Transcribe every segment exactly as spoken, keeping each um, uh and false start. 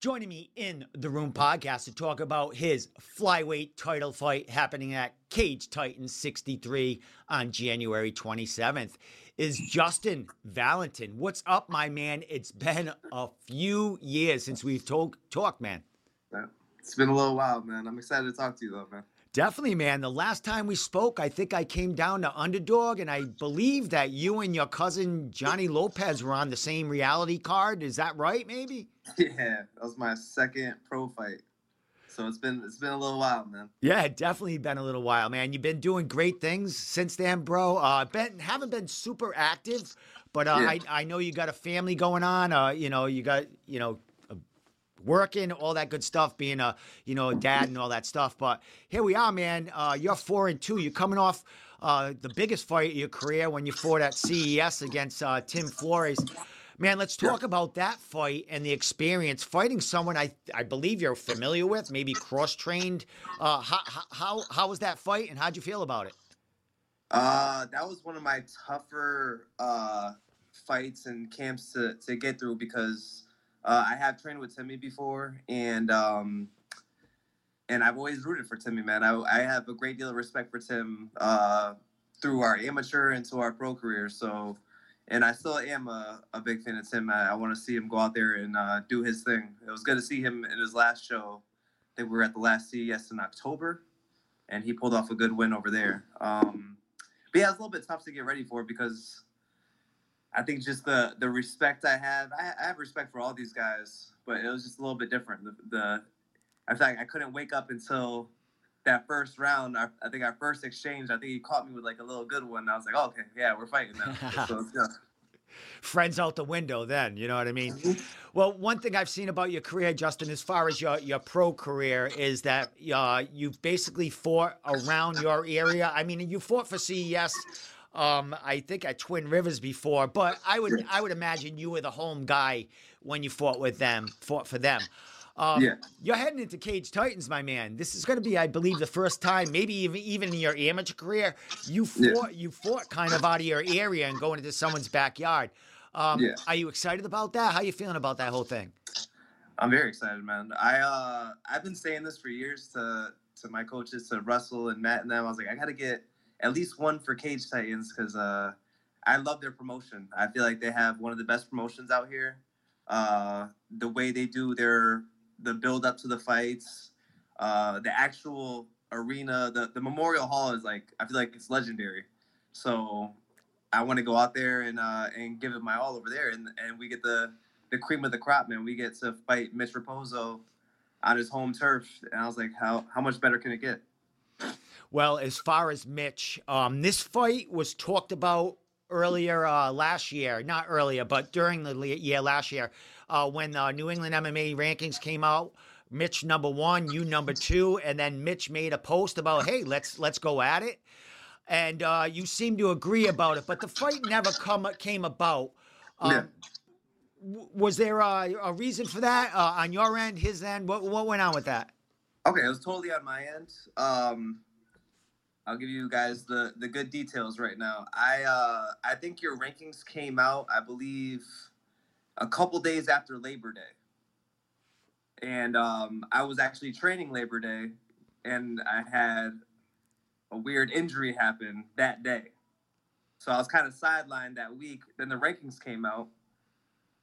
Joining me in the Room Podcast to talk about his flyweight title fight happening at Cage Titans sixty-three on January twenty-seventh is Justin Valentin. What's up, my man? It's been a few years since we've talked, talk, man. It's been a little while, man. I'm excited to talk to you, though, man. Definitely, man. The last time we spoke, I think I came down to Underdog, and I believe that you and your cousin Johnny Lopez were on the same reality card. Is that right, maybe? Yeah, that was my second pro fight. So it's been it's been a little while, man. Yeah, definitely been a little while, man. You've been doing great things since then, bro. Uh, been haven't been super active, but uh, yeah. I I know you got a family going on. Uh, you know you got you know uh, working, all that good stuff, being a you know a dad and all that stuff. But here we are, man. Uh, you're four and two. You're coming off uh, the biggest fight of your career when you fought at C E S against uh, Tim Flores. Man, let's talk about that fight and the experience fighting someone I I believe you're familiar with, maybe cross-trained. Uh, how, how how was that fight, and how'd you feel about it? Uh, that was one of my tougher uh, fights and camps to, to get through because uh, I have trained with Timmy before, and um, and I've always rooted for Timmy, man. I, I have a great deal of respect for Tim uh, through our amateur and to our pro career, so... And I still am a, a big fan of Tim. I, I want to see him go out there and uh, do his thing. It was good to see him in his last show. I think we were at the last C E S in October, and he pulled off a good win over there. Um, but, yeah, it was a little bit tough to get ready for because I think just the, the respect I have, I, I have respect for all these guys, but it was just a little bit different. The, the I feel like I couldn't wake up until that first round, our, I think our first exchange, I think he caught me with like a little good one. I was like, oh, okay, yeah, we're fighting now. So, yeah. Friends out the window then, you know what I mean? Well, one thing I've seen about your career, Justin, as far as your, your pro career is that uh, you've basically fought around your area. I mean, you fought for C E S, um, I think at Twin Rivers before, but I would I would imagine you were the home guy when you fought with them, fought for them. Um, yeah. You're heading into Cage Titans, my man. This is going to be, I believe, the first time, maybe even even in your amateur career, you fought yeah. you fought kind of out of your area and going into someone's backyard. Um, yeah. Are you excited about that? How are you feeling about that whole thing? I'm very excited, man. I uh, I've been saying this for years to to my coaches, to Russell and Matt and them. I was like, I got to get at least one for Cage Titans because uh, I love their promotion. I feel like they have one of the best promotions out here. Uh, the way they do their the build up to the fights, uh, the actual arena, the, the Memorial Hall is like, I feel like it's legendary. So I want to go out there and, uh, and give it my all over there. And, and we get the, the cream of the crop, man. We get to fight Mitch Raposo on his home turf. And I was like, how, how much better can it get? Well, as far as Mitch, um, this fight was talked about earlier uh, last year, not earlier, but during the year last year, uh, when uh, New England M M A rankings came out, Mitch number one, you number two, and then Mitch made a post about, hey, let's let's go at it, and uh, you seem to agree about it, but the fight never come came about. Um, yeah. w- was there a, a reason for that uh, on your end, his end? What what went on with that? Okay, it was totally on my end. Um, I'll give you guys the, the good details right now. I uh, I think your rankings came out, I believe, a couple days after Labor Day. And um, I was actually training Labor Day, and I had a weird injury happen that day. So I was kind of sidelined that week. Then the rankings came out,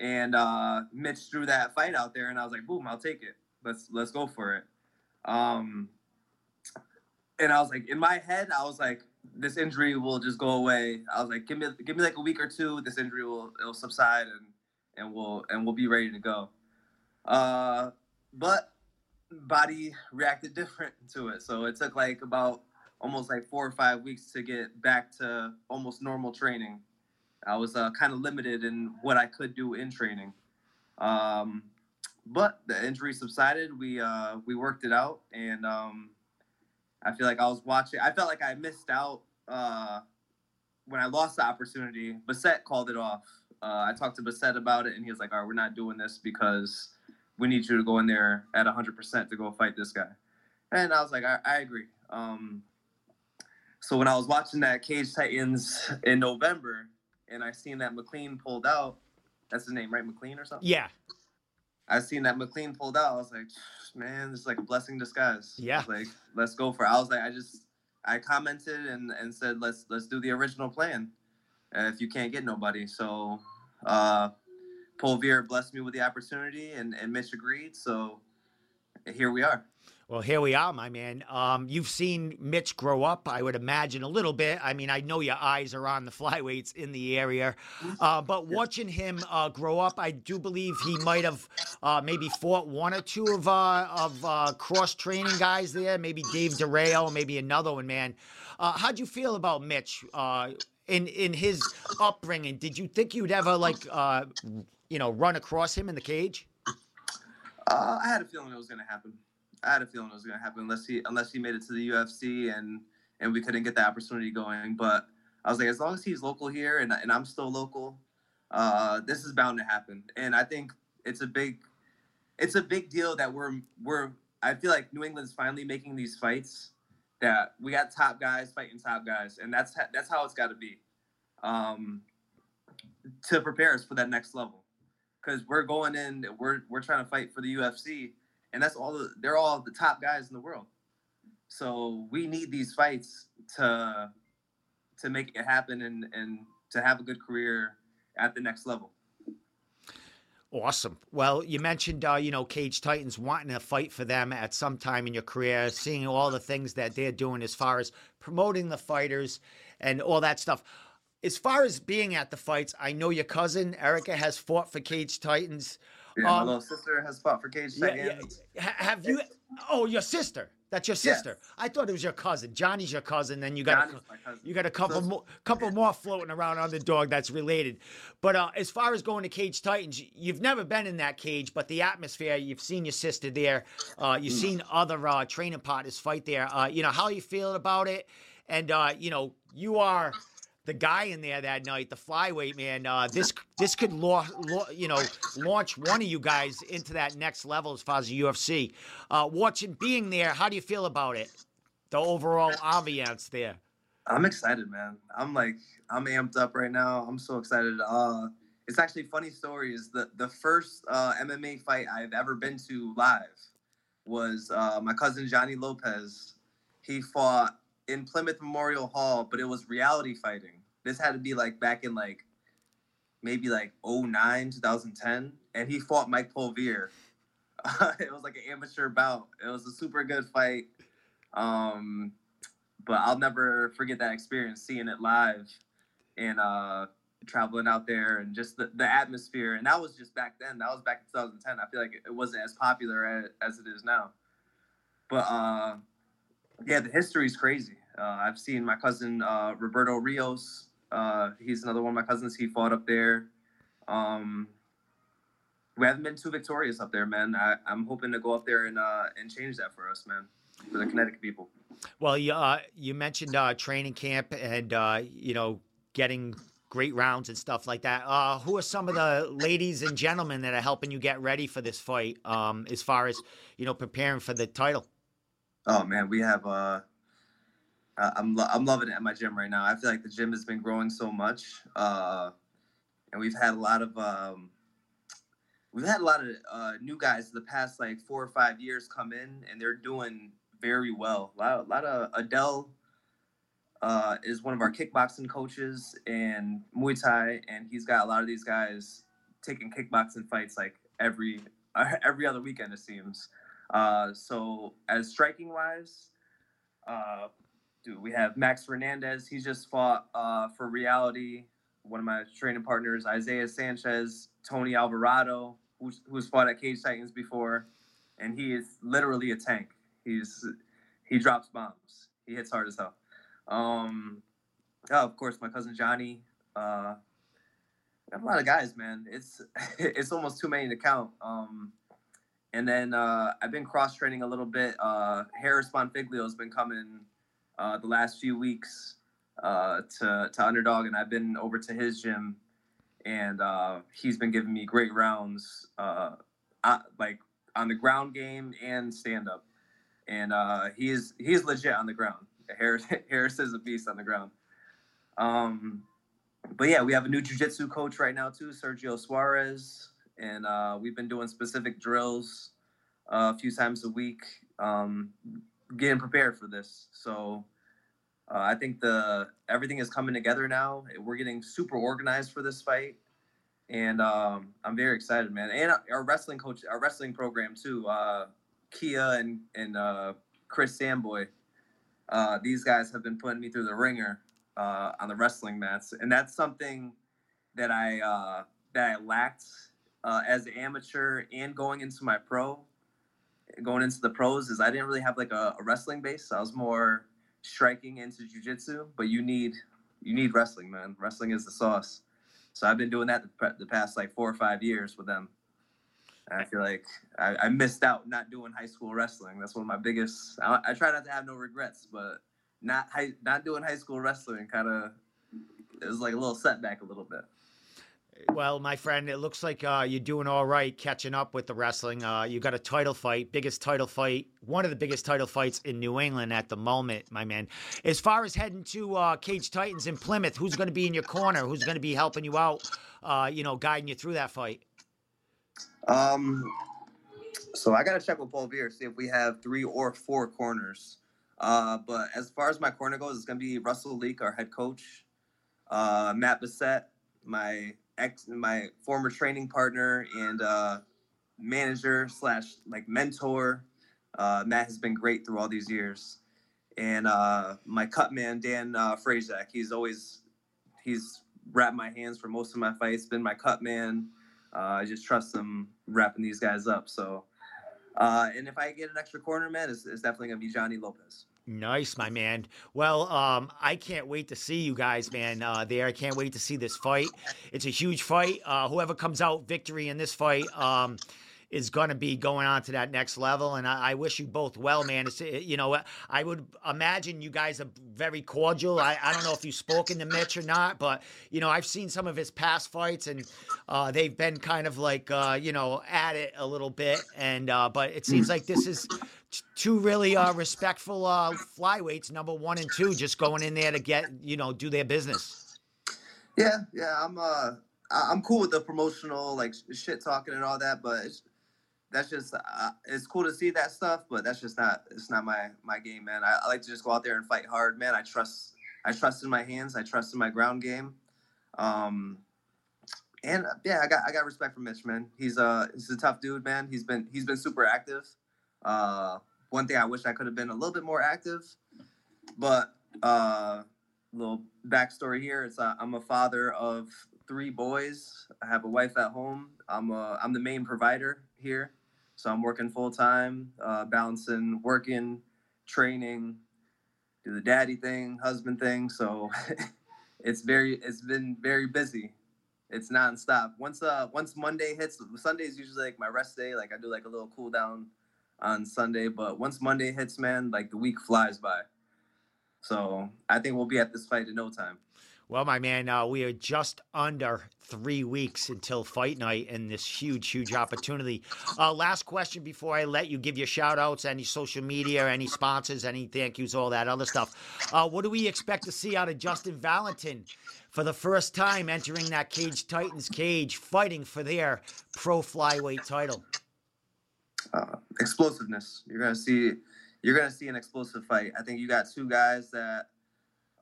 and uh, Mitch threw that fight out there, and I was like, boom, I'll take it. Let's let's go for it. Um And I was like, in my head, I was like, this injury will just go away. I was like, give me, give me like a week or two. This injury will, it'll subside, and and we'll, and we'll be ready to go. Uh, but body reacted different to it, so it took like about almost like four or five weeks to get back to almost normal training. I was uh, kind of limited in what I could do in training. Um, but the injury subsided. We uh, we worked it out, and. Um, I feel like I was watching. I felt like I missed out uh, when I lost the opportunity. Bissette called it off. Uh, I talked to Bissette about it, and he was like, all right, we're not doing this because we need you to go in there at one hundred percent to go fight this guy. And I was like, I, I agree. Um, so when I was watching that Cage Titans in November, and I seen that McLean pulled out, that's his name, right? McLean or something? Yeah. I seen that McLean pulled out. I was like, man, this is like a blessing in disguise. Yeah. Like, let's go for it. I was like, I just, I commented and, and said, let's let's do the original plan if you can't get nobody. So uh, Paul Veer blessed me with the opportunity, and, and Mitch agreed. So here we are. Well, here we are, my man. Um, you've seen Mitch grow up, I would imagine, a little bit. I mean, I know your eyes are on the flyweights in the area. Uh, but watching him uh, grow up, I do believe he might have uh, maybe fought one or two of uh, of uh, cross-training guys there, maybe Dave DeRail, maybe another one, man. Uh, how'd you feel about Mitch uh, in, in his upbringing? Did you think you'd ever, like, uh, you know, run across him in the cage? Uh, I had a feeling it was going to happen. I had a feeling it was going to happen unless he unless he made it to the U F C and, and we couldn't get the opportunity going. But I was like, as long as he's local here and and I'm still local, uh, this is bound to happen. And I think it's a big it's a big deal that we're we're I feel like New England's finally making these fights that we got top guys fighting top guys, and that's ha- that's how it's got to be um, to prepare us for that next level, because we're going in we're we're trying to fight for the U F C. And that's all. The, they're all the top guys in the world. So we need these fights to to make it happen and, and to have a good career at the next level. Awesome. Well, you mentioned, uh, you know, Cage Titans wanting to fight for them at some time in your career, seeing all the things that they're doing as far as promoting the fighters and all that stuff. As far as being at the fights, I know your cousin, Erica, has fought for Cage Titans. Yeah, my um, little sister has fought for Cage Titans. Yeah, yeah. Have you? Oh, your sister. That's your sister. Yes. I thought it was your cousin. Johnny's your cousin. Then you got a, you got a couple so, more, couple yeah. more floating around Underdog that's related. But uh, as far as going to Cage Titans, you've never been in that cage, but the atmosphere. You've seen your sister there. Uh, you've mm. seen other uh, training partners fight there. Uh, you know how you feel about it, and uh, you know you are the guy in there that night, the flyweight man. Uh, this this could law, law, you know, launch one of you guys into that next level as far as the U F C. Uh, watching being there, how do you feel about it? The overall ambiance there. I'm excited, man. I'm like I'm amped up right now. I'm so excited. Uh, it's actually funny story is the the first uh, M M A fight I've ever been to live was uh, my cousin Johnny Lopez. He fought in Plymouth Memorial Hall, but it was reality fighting. This had to be like back in like maybe like oh nine, twenty ten, and he fought Mike Pulvere. Uh, it was like an amateur bout. It was a super good fight, um, but I'll never forget that experience, seeing it live and uh, traveling out there and just the, the atmosphere. And that was just back then. That was back in two thousand ten. I feel like it wasn't as popular as it is now, but. Uh, Yeah, the history is crazy. Uh, I've seen my cousin, uh, Roberto Rios. Uh, he's another one of my cousins. He fought up there. Um, we haven't been too victorious up there, man. I, I'm hoping to go up there and uh, and change that for us, man, for the Connecticut people. Well, you, uh, you mentioned uh, training camp and, uh, you know, getting great rounds and stuff like that. Uh, who are some of the ladies and gentlemen that are helping you get ready for this fight um, as far as, you know, preparing for the title? Oh man, we have. Uh, I'm lo- I'm loving it at my gym right now. I feel like the gym has been growing so much, uh, and we've had a lot of um, we've had a lot of uh, new guys the past like four or five years come in, and they're doing very well. A lot, of, a lot of Adele uh, is one of our kickboxing coaches and Muay Thai, and he's got a lot of these guys taking kickboxing fights like every every other weekend, it seems. Uh, so as striking wise, uh, dude, we have Max Hernandez. He's just fought, uh, for reality. One of my training partners, Isaiah Sanchez, Tony Alvarado, who's, who's fought at Cage Titans before. And he is literally a tank. He's, he drops bombs. He hits hard as hell. Um, oh, of course, my cousin Johnny, uh, we have a lot of guys, man. It's, it's almost too many to count. Um, And then uh, I've been cross-training a little bit. Uh, Harris Bonfiglio has been coming uh, the last few weeks uh, to, to Underdog, and I've been over to his gym, and uh, he's been giving me great rounds, uh, I, like on the ground game and stand up. And uh, he's he's legit on the ground. Harris Harris is a beast on the ground. Um, but yeah, we have a new jiu-jitsu coach right now too, Sergio Suarez, and uh, we've been doing specific drills uh, a few times a week, um, getting prepared for this. So uh, I think the everything is coming together now. We're getting super organized for this fight, and um, I'm very excited, man. And our wrestling coach, our wrestling program too, uh, Kia and and uh, Chris Sandboy. Uh, these guys have been putting me through the ringer uh, on the wrestling mats, and that's something that I uh, that I lacked uh, as an amateur and going into my pro, going into the pros, is I didn't really have like a, a wrestling base. I was more striking into jiu-jitsu, but you need you need wrestling, man. Wrestling is the sauce. So I've been doing that the, the past like four or five years with them. I feel like I, I missed out not doing high school wrestling. That's one of my biggest. I, I try not to have no regrets, but not high, not doing high school wrestling kind of is like a little setback a little bit. Well, my friend, it looks like uh, you're doing all right catching up with the wrestling. Uh, you got a title fight, biggest title fight, one of the biggest title fights in New England at the moment, my man. As far as heading to uh, Cage Titans in Plymouth, who's going to be in your corner? Who's going to be helping you out, uh, you know, guiding you through that fight? Um, so I got to check with Paul Veer, see if we have three or four corners. Uh, but as far as my corner goes, it's going to be Russell Leake, our head coach, uh, Matt Bissette, my ex, my former training partner and, uh, manager slash like mentor. Uh, Matt has been great through all these years. And, uh, my cut man, Dan, uh, Frazak, he's always, he's wrapped my hands for most of my fights, been my cut man. Uh, I just trust them wrapping these guys up. So, uh, and if I get an extra corner, man, it's, it's definitely going to be Johnny Lopez. Nice, my man. Well, um, I can't wait to see you guys, man, uh, there. I can't wait to see this fight. It's a huge fight. Uh, whoever comes out victory in this fight um, is going to be going on to that next level. And I, I wish you both well, man. It's, you know, I would imagine you guys are very cordial. I, I don't know if you've spoken to Mitch or not, but, you know, I've seen some of his past fights and, Uh, they've been kind of like, uh, you know, at it a little bit. And uh, but it seems like this is t- two really uh, respectful uh, flyweights, number one and two, just going in there to get, you know, do their business. Yeah, yeah. I'm uh, I'm cool with the promotional, like, shit talking and all that. But it's, that's just uh, it's cool to see that stuff. But that's just not it's not my my game, man. I, I like to just go out there and fight hard, man. I trust I trust in my hands. I trust in my ground game. Um And yeah, I got I got respect for Mitch, man. He's uh he's a tough dude, man. He's been he's been super active. Uh, one thing I wish I could have been a little bit more active, but uh, little backstory here: it's uh, I'm a father of three boys. I have a wife at home. I'm a, I'm the main provider here, so I'm working full time, uh, balancing working, training, do the daddy thing, husband thing. So it's very it's been very busy. It's nonstop. Once uh once Monday hits, Sunday is usually like my rest day. Like I do like a little cool down on Sunday, but once Monday hits, man, like the week flies by. So I think we'll be at this fight in no time. Well, my man, uh, we are just under three weeks until fight night and this huge, huge opportunity. Uh, last question before I let you give your shout outs, any social media, any sponsors, any thank yous, all that other stuff. Uh, what do we expect to see out of Justin Valentin for the first time entering that Cage Titans cage, fighting for their pro flyweight title? Uh, explosiveness. You're going to see, you're going to see an explosive fight. I think you got two guys that,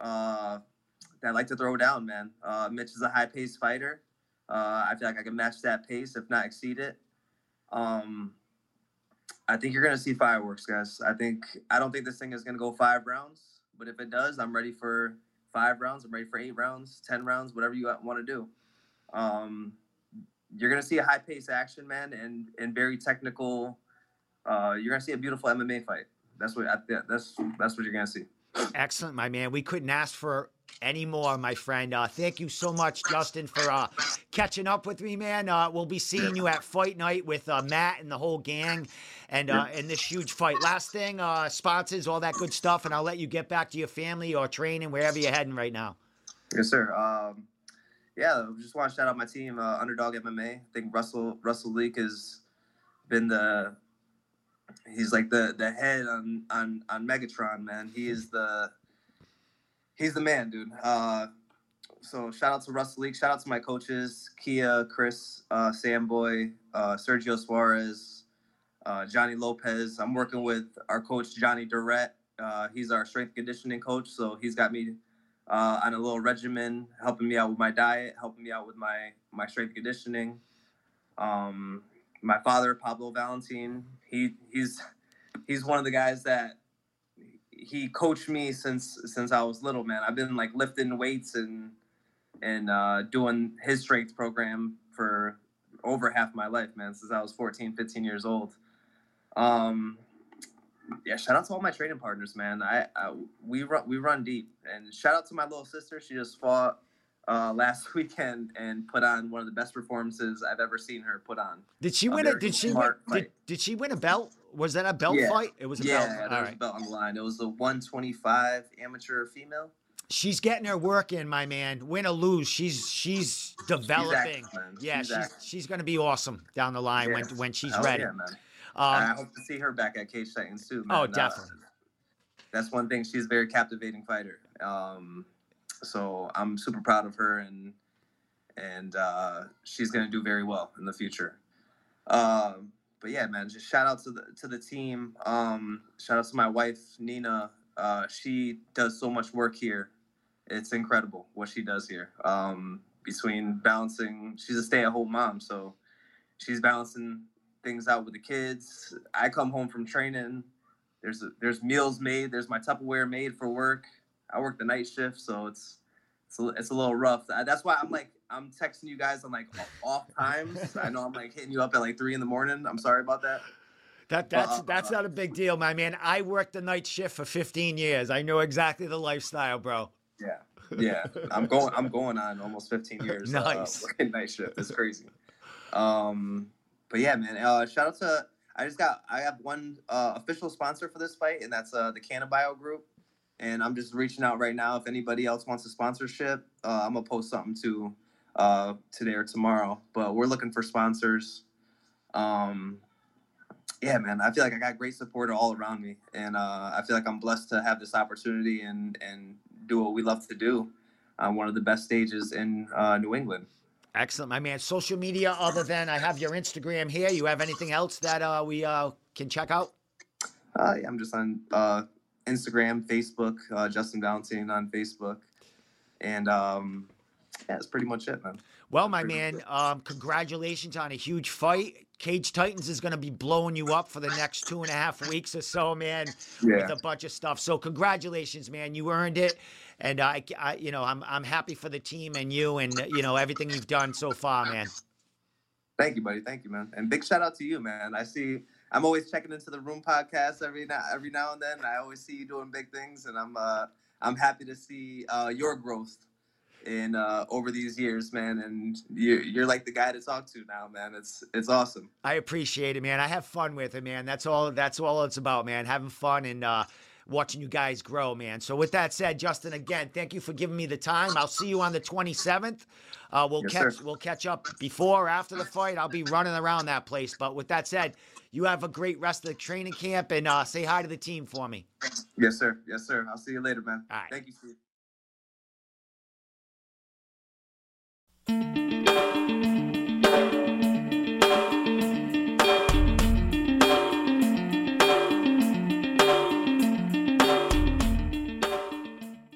uh, I like to throw down, man. Uh, Mitch is a high-paced fighter. Uh, I feel like I can match that pace, if not exceed it. Um, I think you're going to see fireworks, guys. I think I don't think this thing is going to go five rounds, but if it does, I'm ready for five rounds. I'm ready for eight rounds, ten rounds, whatever you want to do. Um, you're going to see a high-paced action, man, and and very technical. Uh, you're going to see a beautiful M M A fight. That's what I, that's that's what you're going to see. Excellent, my man. We couldn't ask for any more, my friend. Uh, thank you so much, Justin, for uh, catching up with me, man. Uh, we'll be seeing you at fight night with uh, Matt and the whole gang and uh, in this huge fight. Last thing, uh, sponsors, all that good stuff, and I'll let you get back to your family or training, wherever you're heading right now. Yes, sir. Um, yeah, just want to shout out my team, uh, Underdog M M A. I think Russell Russell Leake is been the he's like the the head on on on Megatron, man. He is the he's the man, dude. Uh, so shout out to Russell Leake. Shout out to my coaches, Kia, Chris uh, Sandboy, uh, Sergio Suarez, uh, Johnny Lopez. I'm working with our coach Johnny Durrett. Uh, he's our strength conditioning coach, so he's got me uh, on a little regimen, helping me out with my diet, helping me out with my my strength conditioning. Um, my father, Pablo Valentin, he he's he's one of the guys that he coached me since since I was little, man. I've been like lifting weights and and uh, doing his strength program for over half my life, man, since I was fourteen, fifteen years old. Um, yeah, shout out to all my training partners, man. I, I we run we run deep, and shout out to my little sister. She just fought Uh, last weekend and put on one of the best performances I've ever seen her put on. Did she win a, did she win, did, did she win a belt? Was that a belt yeah. fight? It was a yeah, belt. Yeah, there was a belt on the line. It was the one twenty-five amateur female. She's getting her work in, my man. Win or lose, she's she's developing. She's active, yeah, she's she's, she's going to be awesome down the line yeah. when when she's oh, ready. Yeah, man. Um, I hope to see her back at Cage Titans too, man. Oh, definitely. Uh, that's one thing. She's a very captivating fighter. Um, So I'm super proud of her, and and uh, she's gonna do very well in the future. Uh, but yeah, man, just shout out to the to the team. Um, shout out to my wife Nina. Uh, she does so much work here; it's incredible what she does here. Um, between balancing, she's a stay-at-home mom, so she's balancing things out with the kids. I come home from training. There's a, there's meals made. There's my Tupperware made for work. I work the night shift, so it's it's a, it's a little rough. That's why I'm like I'm texting you guys on like off times. I know I'm like hitting you up at like three in the morning. I'm sorry about that. That that's uh, that's uh, not a big deal, my man. I worked the night shift for fifteen years. I know exactly the lifestyle, bro. Yeah, yeah. I'm going I'm going on almost fifteen years. Nice. Uh, working night shift. It's crazy. Um, but yeah, man. Uh, shout out to I just got I have one uh, official sponsor for this fight, and that's uh, the Cannabio group. And I'm just reaching out right now. If anybody else wants a sponsorship, uh, I'm going to post something to uh, today or tomorrow. But we're looking for sponsors. Um, yeah, man, I feel like I got great support all around me. And uh, I feel like I'm blessed to have this opportunity and, and do what we love to do on one of the best stages in uh, New England. Excellent, my man. Social media other than I have your Instagram here. You have anything else that uh, we uh, can check out? Uh, yeah, I'm just on uh, – Instagram, Facebook, uh, Justin Valentin on Facebook. And um, yeah, that's pretty much it, man. Well, my man, um, congratulations on a huge fight. Cage Titans is going to be blowing you up for the next two and a half weeks or so, man, yeah. with a bunch of stuff. So congratulations, man. You earned it. And, I, I, you know, I'm I'm happy for the team and you and, you know, everything you've done so far, man. Thank you, buddy. Thank you, man. And big shout out to you, man. I see... I'm always checking into the Room Podcast every now every now and then. I always see you doing big things, and I'm uh, I'm happy to see uh, your growth in uh, over these years, man. And you're you're like the guy to talk to now, man. It's it's awesome. I appreciate it, man. I have fun with it, man. That's all. That's all it's about, man. Having fun and uh, watching you guys grow, man. So with that said, Justin, again, thank you for giving me the time. I'll see you on the twenty-seventh. Uh, we'll yes, catch sir. We'll catch up before or after the fight. I'll be running around that place. But with that said. You have a great rest of the training camp, and uh, say hi to the team for me. Yes, sir. Yes, sir. I'll see you later, man. All right. Thank you, Steve.